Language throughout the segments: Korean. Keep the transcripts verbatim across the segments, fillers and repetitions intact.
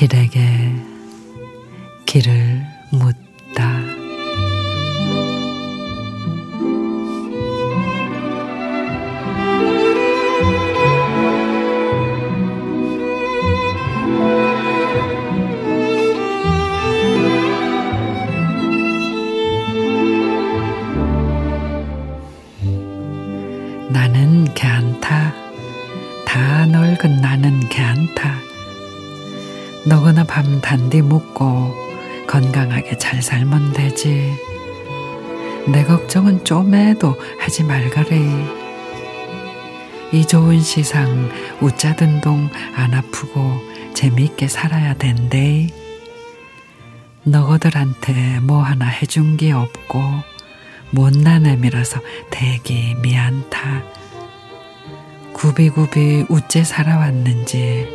길에게 길을 묻다. 나는 괜찮다. 다 널근 나는 괜찮다. 너구나 밤 단디 묵고 건강하게 잘 살면 되지. 내 걱정은 좀 해도 하지 말거래. 이 좋은 시상 웃자든 동 안 아프고 재미있게 살아야 된대. 너거들한테 뭐 하나 해준 게 없고 못난 애미라서 대기 미안타. 구비구비 우째 살아왔는지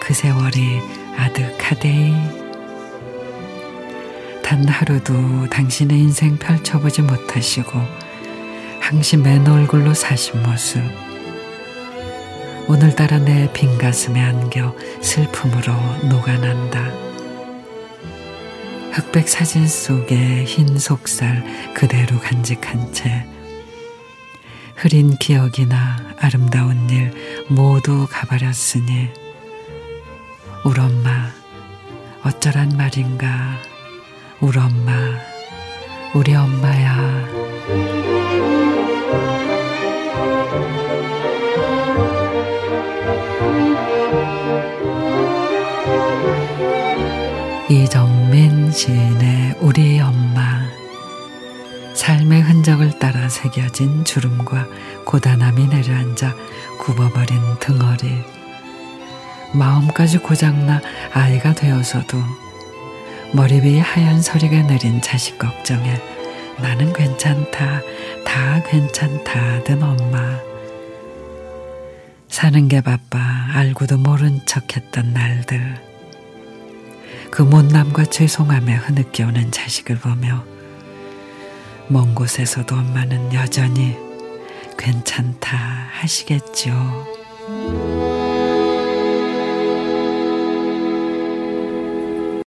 그 세월이 아득하데이. 단 하루도 당신의 인생 펼쳐보지 못하시고 항시 맨 얼굴로 사신 모습, 오늘따라 내 빈 가슴에 안겨 슬픔으로 녹아난다. 흑백 사진 속에 흰 속살 그대로 간직한 채 흐린 기억이나 아름다운 일 모두 가버렸으니 울 엄마 어쩌란 말인가. 울 엄마 우리 엄마야. 이정민 시인의 우리 엄마. 삶의 흔적을 따라 새겨진 주름과 고단함이 내려앉아 굽어버린 등어리. 마음까지 고장나 아이가 되어서도 머리 위에 하얀 서리가 내린 자식 걱정에 나는 괜찮다, 다 괜찮다던 엄마. 사는 게 바빠 알고도 모른 척했던 날들. 그 못남과 죄송함에 흐느껴 오는 자식을 보며 먼 곳에서도 엄마는 여전히 괜찮다 하시겠지요.